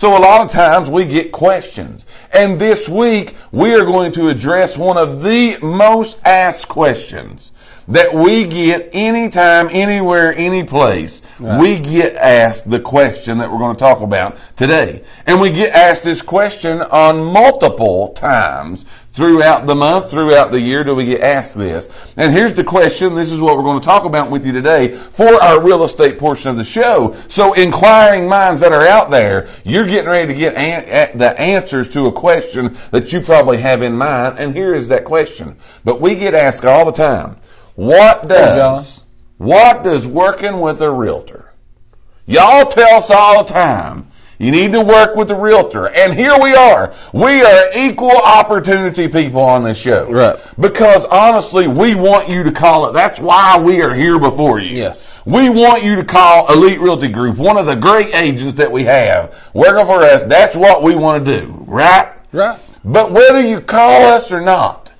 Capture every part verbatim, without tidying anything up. So a lot of times we get questions, and this week we are going to address one of the most asked questions that we get anytime, anywhere, any place. Right. We get asked the question that we're going to talk about today. And we get asked this question on multiple times throughout the month, throughout the year, do we get asked this. And here's the question. This is what we're going to talk about with you today for our real estate portion of the show. So inquiring minds that are out there, you're getting ready to get an- the answers to a question that you probably have in mind. And here is that question. But we get asked all the time. What does, what does working with a realtor? Y'all tell us all the time, you need to work with a realtor. And here we are. We are equal opportunity people on this show. Right. Because honestly, we want you to call it. That's why we are here before you. Yes. We want you to call Elite Realty Group, one of the great agents that we have working for us. That's what we want to do. Right? Right. But whether you call us or not,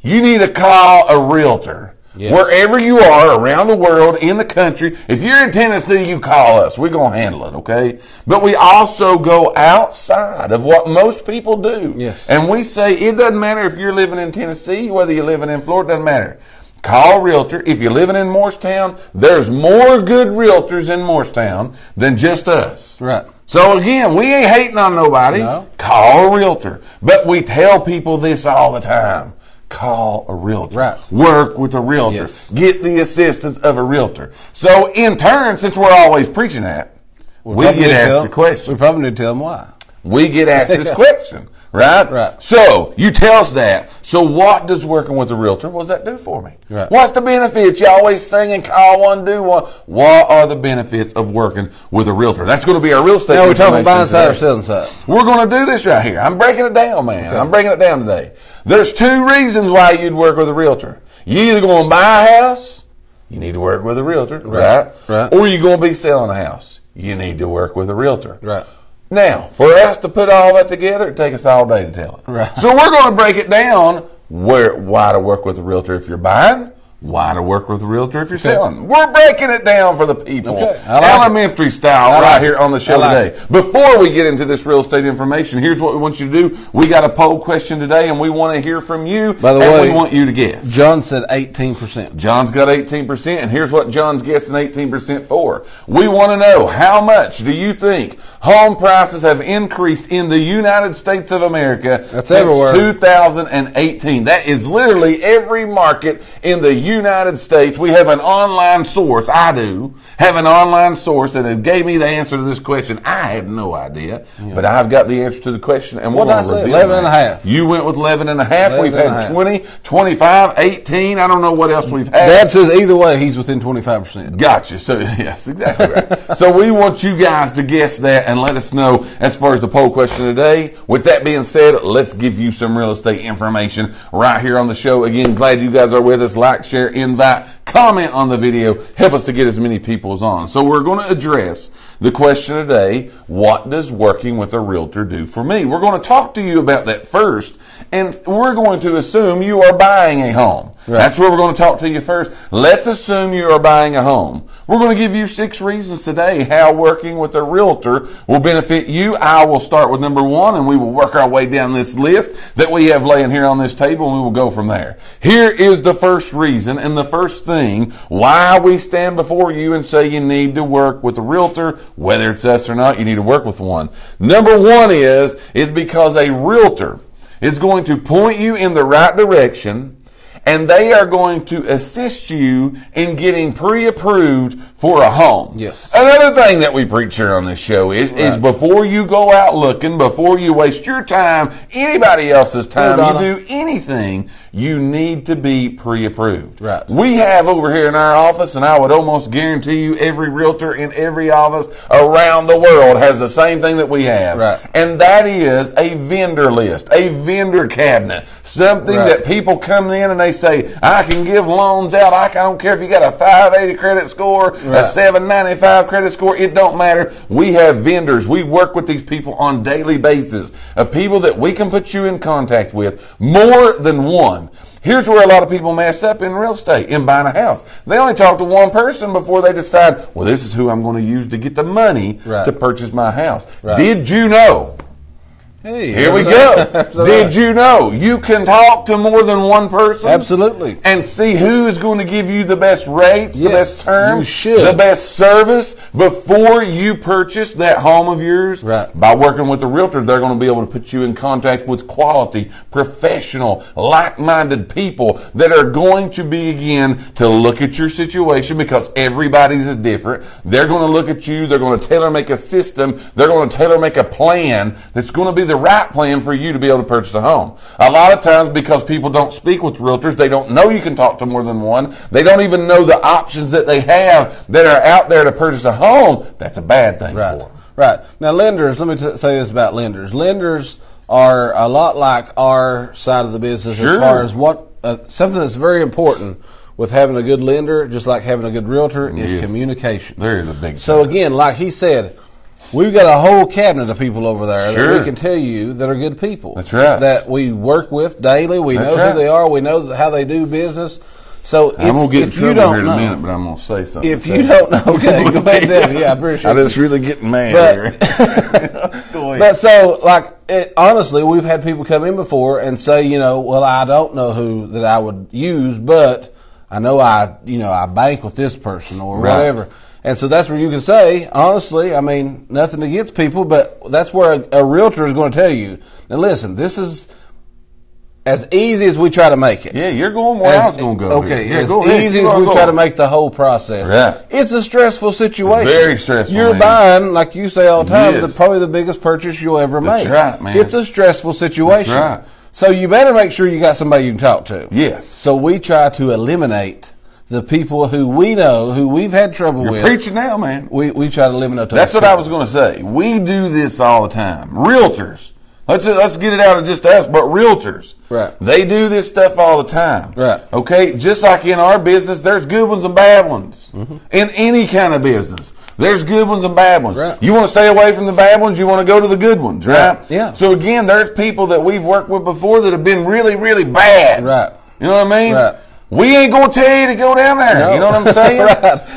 you need to call a realtor. Yes. Wherever you are, around the world, in the country, if you're in Tennessee, you call us. We're going to handle it, okay? But we also go outside of what most people do. Yes. And we say it doesn't matter if you're living in Tennessee, whether you're living in Florida, doesn't matter. Call a realtor. If you're living in Morristown, there's more good realtors in Morristown than just us. Right. So again, we ain't hating on nobody. No. Call a realtor. But we tell people this all the time. Call a realtor. Right. Work with a realtor. Yes. Get the assistance of a realtor. So in turn, since we're always preaching that, we'll we get asked tell, the question. We probably need to tell them why. We get asked this question, right? Right. So you tell us that. So what does working with a realtor, what does that do for me? Right. What's the benefits? You always sing and call one, do one. What are the benefits of working with a realtor? That's going to be our real estate. Now we're talking buying side or selling side. We're going to do this right here. I'm breaking it down, man. Okay. I'm breaking it down today. There's two reasons why you'd work with a realtor. You either going to buy a house, you need to work with a realtor, right? Right. Right. Or you're going to be selling a house, you need to work with a realtor, right? Now, for us to put all that together, it'd take us all day to tell it. Right. So we're going to break it down where why to work with a realtor if you're buying, why to work with a realtor if you're okay. selling. We're breaking it down for the people. Okay. Like elementary it. Style like right it. Here on the show like today. It. Before we get into this real estate information, here's what we want you to do. We got a poll question today, and we want to hear from you. By the and way, we want you to guess. John said eighteen percent. John's got eighteen percent, and here's what John's guessing eighteen percent for. We want to know, how much do you think home prices have increased in the United States of America That's since everywhere. two thousand eighteen? That is literally every market in the United States. United States, we have an online source. I do have an online source, and it gave me the answer to this question. I had no idea, yeah. but I've got the answer to the question. And what did I say? Eleven and a half. You went with eleven and a half. We've had twenty, twenty-five, eighteen. I don't know what else we've had. Dad says either way, he's within twenty-five percent. Gotcha. So yes, exactly right. So we want you guys to guess that and let us know as far as the poll question today. With that being said, let's give you some real estate information right here on the show. Again, glad you guys are with us. Like, share, invite, comment on the video. Help us to get as many people as on. So we're going to address the question today, what does working with a realtor do for me? We're going to talk to you about that first, and we're going to assume you are buying a home. Right. That's where we're going to talk to you first. Let's assume you are buying a home. We're going to give you six reasons today how working with a realtor will benefit you. I will start with number one, and we will work our way down this list that we have laying here on this table, and we will go from there. Here is the first reason and the first thing why we stand before you and say you need to work with a realtor. Whether it's us or not, you need to work with one. Number one is, is because a realtor is going to point you in the right direction, and they are going to assist you in getting pre-approved for a home. Yes. Another thing that we preach here on this show is, right. is before you go out looking, before you waste your time, anybody else's time, hey, you do anything, you need to be pre-approved. Right. We have over here in our office, and I would almost guarantee you every realtor in every office around the world has the same thing that we have. Right. And that is a vendor list, a vendor cabinet, something right. that people come in and they say, I can give loans out. I don't care if you got a five eighty credit score, right. a seven ninety-five credit score. It don't matter. We have vendors. We work with these people on daily basis of people that we can put you in contact with, more than one. Here's where a lot of people mess up in real estate, in buying a house. They only talk to one person before they decide, well, this is who I'm going to use to get the money right. to purchase my house. Right. Did you know? Hey, here we go. Did you know you can talk to more than one person? Absolutely. And see who is going to give you the best rates, yes, the best terms, you should. the best service before you purchase that home of yours. Right. By working with a realtor, they're going to be able to put you in contact with quality, professional, like-minded people that are going to be, again, to look at your situation because everybody's is different. They're going to look at you. They're going to tailor-make a system. They're going to tailor-make a plan that's going to be the the right plan for you to be able to purchase a home. A lot of times, because people don't speak with realtors, they don't know you can talk to more than one. They don't even know the options that they have that are out there to purchase a home. That's a bad thing right. for them. Right. Now, lenders, let me t- say this about lenders. Lenders are a lot like our side of the business sure. as far as what uh, something that's very important with having a good lender, just like having a good realtor, yes. is communication. There is a big So, thing. Again, like he said, we've got a whole cabinet of people over there sure. that we can tell you that are good people. That's right. That we work with daily. We That's know right. who they are. We know how they do business. So it's, I'm gonna get in trouble here in a minute, but I'm gonna say something. If you don't know, okay, go back down. Yeah, I appreciate it. I just really get mad but, here. But so, like, it, honestly, we've had people come in before and say, you know, well, I don't know who that I would use, but I know I, you know, I bank with this person or right. whatever. And so that's where you can say, honestly, I mean, nothing against people, but that's where a, a realtor is going to tell you. Now, listen, this is as easy as we try to make it. Yeah, you're going where I was going to go. Okay, yeah, as go easy as we go. try to make the whole process. Yeah. It's a stressful situation. It's very stressful. You're man. buying, like you say all the time, the, probably the biggest purchase you'll ever that's make. That's right, man. It's a stressful situation. That's right. So you better make sure you got somebody you can talk to. Yes. So we try to eliminate the people who we know, who we've had trouble You're with. You're preaching now, man. We we try to eliminate those. That's what people. I was going to say. We do this all the time. Realtors. Let's let's get it out of just us, but realtors. Right. They do this stuff all the time. Right. Okay? Just like in our business, there's good ones and bad ones. Mm-hmm. In any kind of business, there's good ones and bad ones. Right. You want to stay away from the bad ones, you want to go to the good ones, right? right? Yeah. So, again, there's people that we've worked with before that have been really, really bad. Right. You know what I mean? Right. We ain't going to tell you to go down there. No. You know what I'm saying?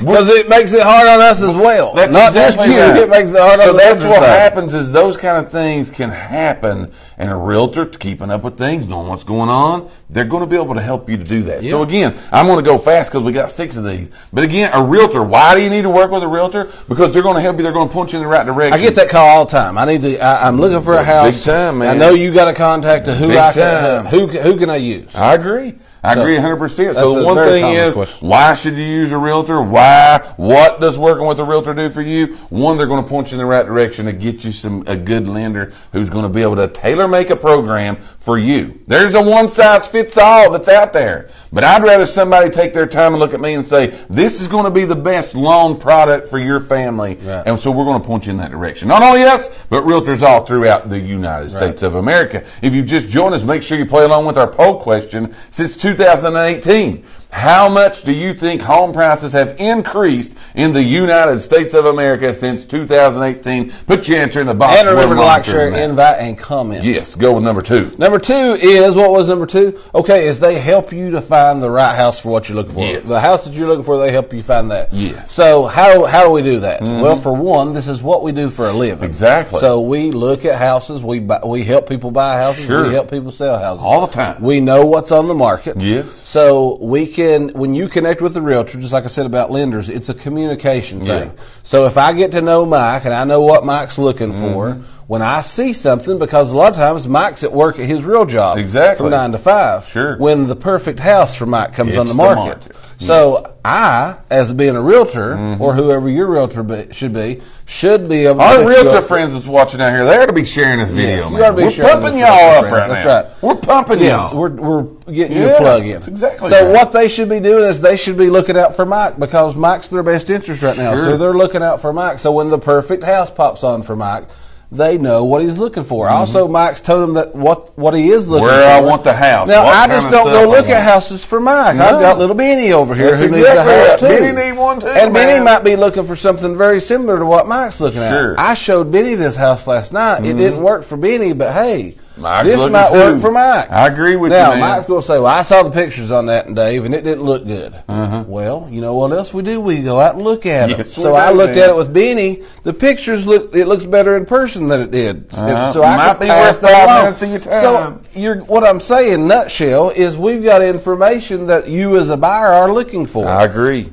Because right. it makes it hard on us as well. That's Not exactly just you. Right. It makes it hard so on us. So that's what side. happens is those kind of things can happen. And a realtor, keeping up with things, knowing what's going on, they're going to be able to help you to do that. Yeah. So, again, I'm going to go fast because we got six of these. But, again, a realtor, why do you need to work with a realtor? Because they're going to help you. They're going to point you in the right direction. I get that call all the time. I need to, I, I'm looking for a house. Big time, man. I know you got a contact to who Big I can, who, who can I use? I agree. I so, agree one hundred percent. So the one thing is, question. why should you use a realtor? Why? What does working with a realtor do for you? One, they're going to point you in the right direction to get you some a good lender who's going to be able to tailor-make a program for you. There's a one-size-fits-all that's out there. But I'd rather somebody take their time and look at me and say, this is going to be the best loan product for your family. Right. And so we're going to point you in that direction. Not only us, but realtors all throughout the United right. States of America. If you've just joined us, make sure you play along with our poll question. Since two two thousand eighteen, how much do you think home prices have increased in the United States of America since two thousand eighteen? Put your answer in the box. And remember to like, share, invite, and comment. Yes, go with number two. Number two is, what was number two? Okay, is they help you to find the right house for what you're looking for. Yes. The house that you're looking for, they help you find that. Yes. So how how do we do that? Mm-hmm. Well, for one, this is what we do for a living. Exactly. So we look at houses. We buy, we help people buy houses. Sure. We help people sell houses. All the time. We know what's on the market. Yes. So we can. And when you connect with the realtor, just like I said about lenders, it's a communication thing. Yeah. So if I get to know Mike and I know what Mike's looking mm-hmm. for, when I see something, because a lot of times Mike's at work at his real job exactly. from nine to five, sure. when the perfect house for Mike comes it's on the market. The market. Yeah. So I, as being a realtor, mm-hmm. or whoever your realtor be, should be, should be able to... Our realtor friends that's watching out here, they ought to be sharing this video. Yes, you ought to be we're sharing pumping y'all up right now. That's right. We're pumping yes, y'all. We're, we're getting yeah, you a plug in. Exactly. So right. what they should be doing is they should be looking out for Mike, because Mike's their best interest right now. Sure. So they're looking out for Mike. So when the perfect house pops on for Mike, they know what he's looking for. Mm-hmm. Also, Mike's told him that what, what he is looking Where for. Where I want the house. Now, I just don't go look at houses for Mike. No. I've got little Benny over here That's who needs exactly a house, too. Benny needs one, too. And man. Benny might be looking for something very similar to what Mike's looking sure. at. I showed Benny this house last night. Mm-hmm. It didn't work for Benny, but hey, Mike's this might too. work for Mike. I agree with now, you, Now, Mike's going to say, well, I saw the pictures on that and Dave, and it didn't look good. Uh-huh. Well, you know what else we do? We go out and look at yes, them. So I looked man. at it with Benny. The pictures, look. it looks better in person than it did. Uh-huh. So it I might be worth five minutes of your time. So you're, what I'm saying, nutshell, is we've got information that you as a buyer are looking for. I agree.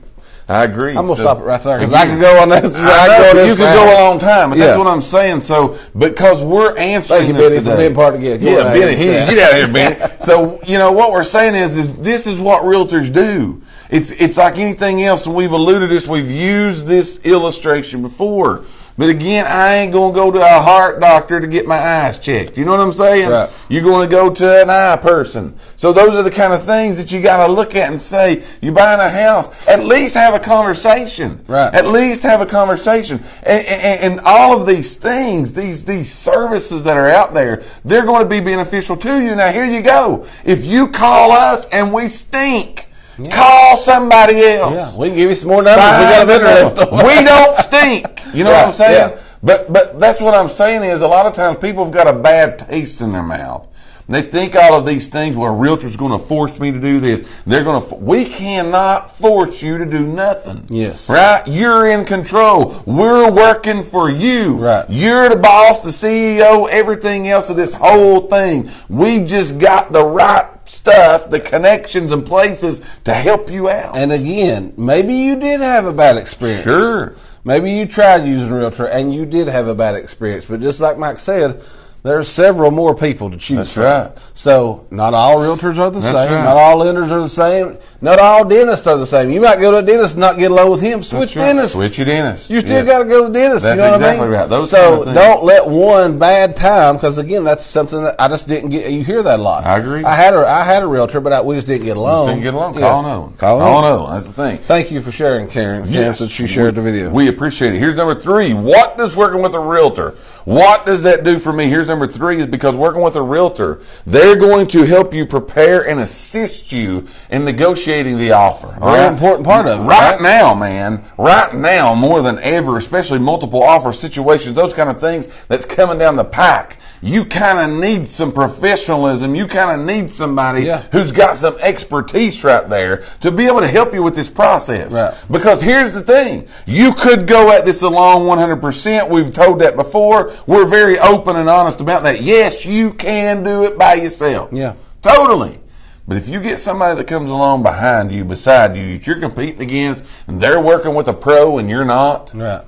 I agree. I'm going to so, stop it right there because I can go on this. I I know, go you can go a long time, but yeah. that's what I'm saying. So because we're answering Thank you, Benny, today. for being part of it. Go yeah, Benny, get out of here, Benny. So, you know, what we're saying is, is this is what realtors do. It's, it's like anything else, and we've alluded to this. We've used this illustration before. But again, I ain't going to go to a heart doctor to get my eyes checked. You know what I'm saying? Right. You're going to go to an eye person. So those are the kind of things that you got to look at and say, you're buying a house. At least have a conversation. Right. At least have a conversation. And, and, and all of these things, these, these services that are out there, they're going to be beneficial to you. Now, here you go. If you call us and we stink, yeah. call somebody else. Yeah. We can give you some more numbers. Find we got a better store. We don't stink. You know right. what I'm saying? Yeah. But but that's what I'm saying is a lot of times people have got a bad taste in their mouth. They think all of these things. Well, a realtor's going to force me to do this. They're going to. We cannot force you to do nothing. Yes. Right. You're in control. We're working for you. Right. You're the boss, the C E O, everything else of this whole thing. We've just got the right stuff, the connections and places to help you out. And again, maybe you did have a bad experience. Sure. Maybe you tried using a realtor and you did have a bad experience. But just like Mike said, there's several more people to choose That's from. That's right. So not all realtors are the That's same. Right. Not all lenders are the same. Not all dentists are the same. You might go to a dentist and not get along with him. Switch right. dentists. Switch your dentist. You still yes. got to go to the dentist. That's you know exactly what I mean? Right. Those so kind of don't let one bad time, because again, that's something that I just didn't get. You hear that a lot. I agree. I had a I had a realtor, but I, we just didn't get along. Didn't get along. Yeah. Call no. Call no. That's the thing. Thank you for sharing, Karen. Yes, since you shared we, the video, we appreciate it. Here's number three. What does working with a realtor? What does that do for me? Here's number three is because working with a realtor, they're going to help you prepare and assist you in negotiating the offer. Very right? important part of it. Right, right now, man, right now more than ever, especially multiple offer situations, those kind of things that's coming down the pike. You kind of need some professionalism. You kind of need somebody yeah. who's got some expertise right there to be able to help you with this process. Right. Because here's the thing. You could go at this alone one hundred percent. We've told that before. We're very open and honest about that. Yes, you can do it by yourself. Yeah. Totally. But if you get somebody that comes along behind you, beside you, that you're competing against, and they're working with a pro and you're not, right.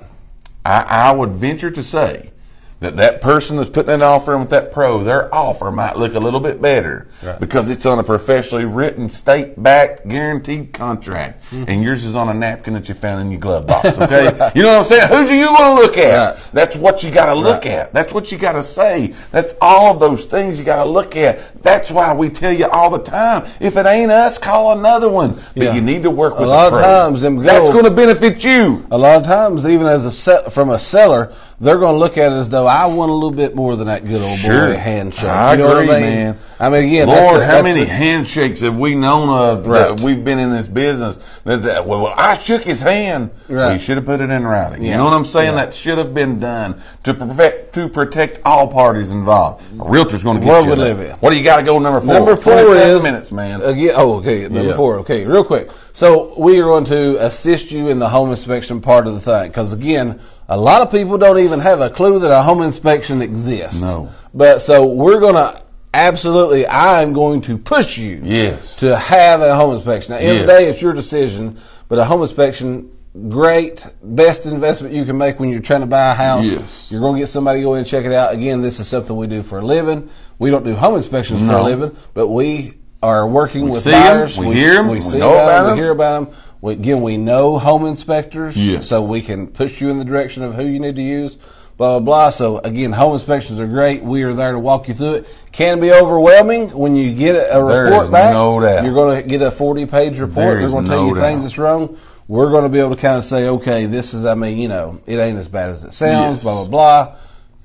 I, I would venture to say, that that person that's putting an offer in with that pro, their offer might look a little bit better right. because it's on a professionally written, state-backed, guaranteed contract, mm-hmm. and yours is on a napkin that you found in your glove box, okay? right. You know what I'm saying? Who's you going to look at? Right. That's what you got to look right. at. That's what you got to say. That's all of those things you got to look at. That's why we tell you all the time, if it ain't us, call another one. Yeah. But you need to work a with a pro. A lot of times, them girls, that's going to benefit you. A lot of times, even as a se- from a seller, they're going to look at it as though I want a little bit more than that good old sure. boy handshake. I you know agree, what I mean? man. I mean, again, Lord, a, how many a, handshakes have we known of right. that we've been in this business? That, that well, I shook his hand. Right. We should have put it in writing. Yeah. You know what I'm saying? Yeah. That should have been done to protect to protect all parties involved. A realtor's going to get Where you. Where we live in. What do you got to go number four? Number four is minutes, man. Again, oh, okay. Number yeah. four. Okay, real quick. So we are going to assist you in the home inspection part of the thing because again. A lot of people don't even have a clue that a home inspection exists. No. But so we're going to absolutely, I'm going to push you yes. to have a home inspection. Now, every yes. day it's your decision, but a home inspection, great, best investment you can make when you're trying to buy a house. Yes. You're going to get somebody to go in and check it out. Again, this is something we do for a living. We don't do home inspections no. for a living, but we are working we with buyers. Them. We, we hear them. We, see we know about them. them. We hear about them. Again, we know home inspectors, yes. so we can push you in the direction of who you need to use, blah, blah, blah. So, again, home inspections are great. We are there to walk you through it. Can be overwhelming when you get a report back. No doubt. You're going to get a forty-page report. They're going to tell you things that's wrong. We're going to be able to kind of say, okay, this is, I mean, you know, it ain't as bad as it sounds, blah, blah, blah.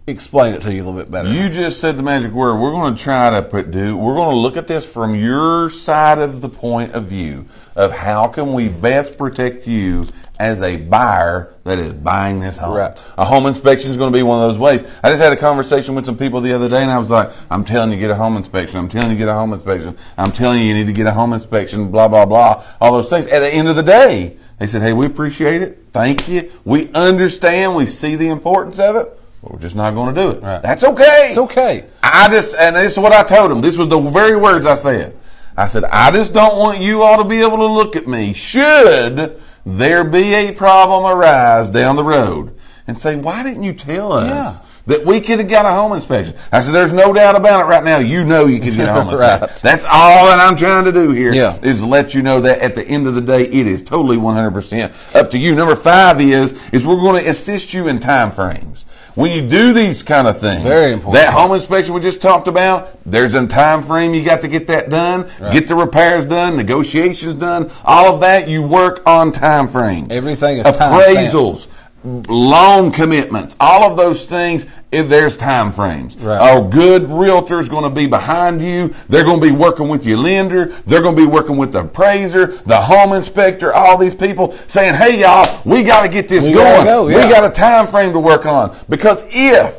explain it to you a little bit better. You just said the magic word. We're going to try to put do. We're going to look at this from your side of the point of view of how can we best protect you as a buyer that is buying this home. Right. A home inspection is going to be one of those ways. I just had a conversation with some people the other day, and I was like, I'm telling you, get a home inspection. I'm telling you, get a home inspection. I'm telling you, you need to get a home inspection, blah, blah, blah, all those things. At the end of the day, they said, hey, we appreciate it. Thank you. We understand. We see the importance of it. But we're just not going to do it. Right. That's okay. It's okay. I just, and this is what I told them. This was the very words I said. I said, I just don't want you all to be able to look at me should there be a problem arise down the road and say, why didn't you tell us yeah. that we could have got a home inspection? I said, there's no doubt about it right now. You know you could get a home right. inspection. That's all that I'm trying to do here yeah. is let you know that at the end of the day, it is totally one hundred percent up to you. Number five is, is we're going to assist you in time frames. When you do these kind of things, very important. That home inspection we just talked about, there's a time frame you got to get that done, right. get the repairs done, negotiations done, all of that. You work on time frames. Everything is appraisals, time loan commitments, all of those things. If there's time frames. Right. A good realtor is going to be behind you. They're going to be working with your lender. They're going to be working with the appraiser, the home inspector, all these people saying, hey, y'all, we got to get this we going. Go, yeah. We got a time frame to work on. Because if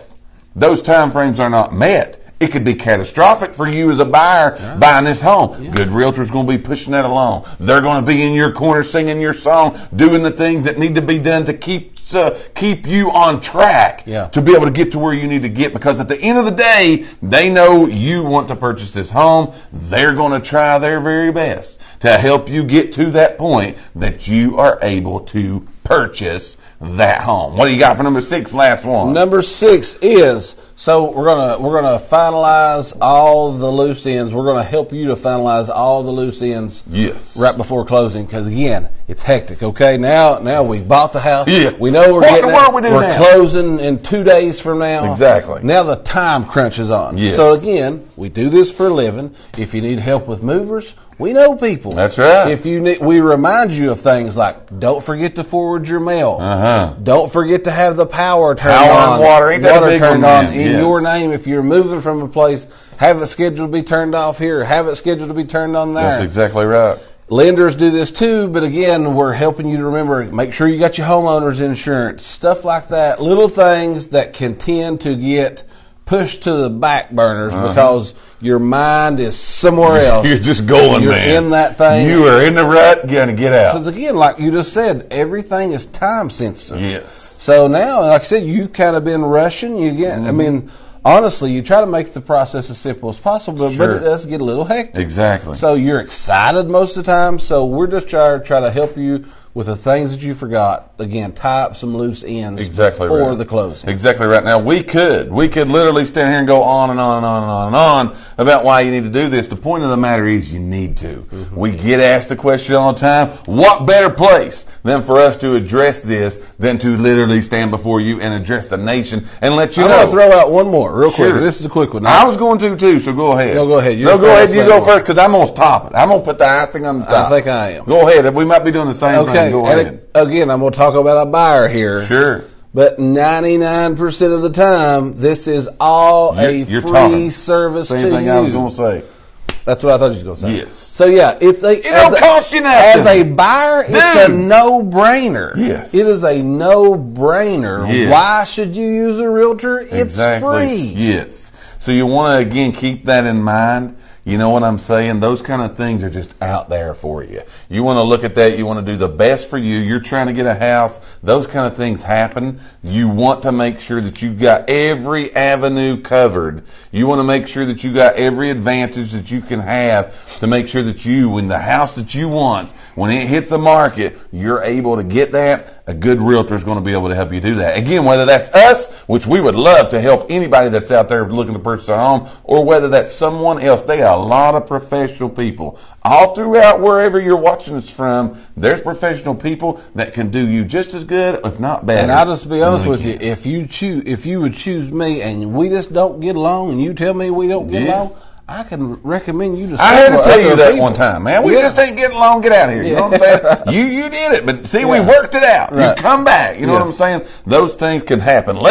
those time frames are not met, it could be catastrophic for you as a buyer yeah. buying this home. Yeah. Good realtor's going to be pushing that along. They're going to be in your corner singing your song, doing the things that need to be done to keep uh, keep you on track yeah. to be able to get to where you need to get. Because at the end of the day, they know you want to purchase this home. They're going to try their very best to help you get to that point that you are able to purchase that home. What do you got for number six, last one? Number six is... So we're gonna we're gonna finalize all the loose ends. We're gonna help you to finalize all the loose ends. Yes. Right before closing, because again, it's hectic. Okay. Now now we bought the house. Yeah. We know we're what getting. What we do we're now? Closing in two days from now. Exactly. Now the time crunch is on. Yes. So again, we do this for a living. If you need help with movers, we know people. That's right. If you need, we remind you of things like don't forget to forward your mail. Uh huh. Don't forget to have the power turned power on. Power and water. Ain't that water a big turned one, on. Yeah. Your name, if you're moving from a place, have it scheduled to be turned off here, have it scheduled to be turned on there. That's exactly right. Lenders do this too, but again, we're helping you to remember, make sure you got your homeowner's insurance, stuff like that, little things that can tend to get pushed to the back burners uh-huh. because your mind is somewhere else. You're just going, You're man. in that thing. You are in the rut, you're going to get out. Because again, like you just said, everything is time sensitive. Yes. So now, like I said, you've kind of been rushing. You get, mm-hmm. I mean, honestly, you try to make the process as simple as possible, sure. but it does get a little hectic. Exactly. So you're excited most of the time. So we're just trying to try to help you with the things that you forgot. Again, tie up some loose ends exactly before right. the closing. Exactly right. Now, we could. We could literally stand here and go on and on and on and on and on about why you need to do this. The point of the matter is you need to. Mm-hmm. We get asked the question all the time, what better place than for us to address this than to literally stand before you and address the nation and let you I'm know. I'm going to throw out one more real quick. Sure. This is a quick one. I was going to, too, so go ahead. No, go ahead. You're no, go ahead. You go first because I'm going to top it. I'm going to put the icing on the top. I think I am. Go ahead. We might be doing the same okay. thing. And again, I'm going to talk about a buyer here. Sure. But ninety-nine percent of the time, this is all you're, a you're free talking. service Same to you. Same thing I was going to say. That's what I thought you were going to say. Yes. So yeah, it's a. It don't a, cost you nothing. As a buyer, Dude. it's a no-brainer. Yes. It is a no-brainer. Yes. Why should you use a realtor? It's exactly. free. Yes. So you want to again keep that in mind. You know what I'm saying? Those kind of things are just out there for you. You want to look at that. You want to do the best for you. You're trying to get a house. Those kind of things happen. You want to make sure that you've got every avenue covered. You want to make sure that you got every advantage that you can have to make sure that you, when the house that you want, when it hits the market, you're able to get that. A good realtor is going to be able to help you do that. Again, whether that's us, which we would love to help anybody that's out there looking to purchase a home, or whether that's someone else, they are a lot of professional people. All throughout wherever you're watching us from, there's professional people that can do you just as good, if not better. And I'll just be honest with you, if you choose, if you would choose me and we just don't get along and you tell me we don't get yeah. along, I can recommend you to I had to tell you that people. one time, man. We yeah. just ain't getting along. Get out of here. You yeah. know what I'm saying? You you did it, but see, yeah. we worked it out. Right. You come back. You know yeah. what I'm saying? Those things can happen. Let's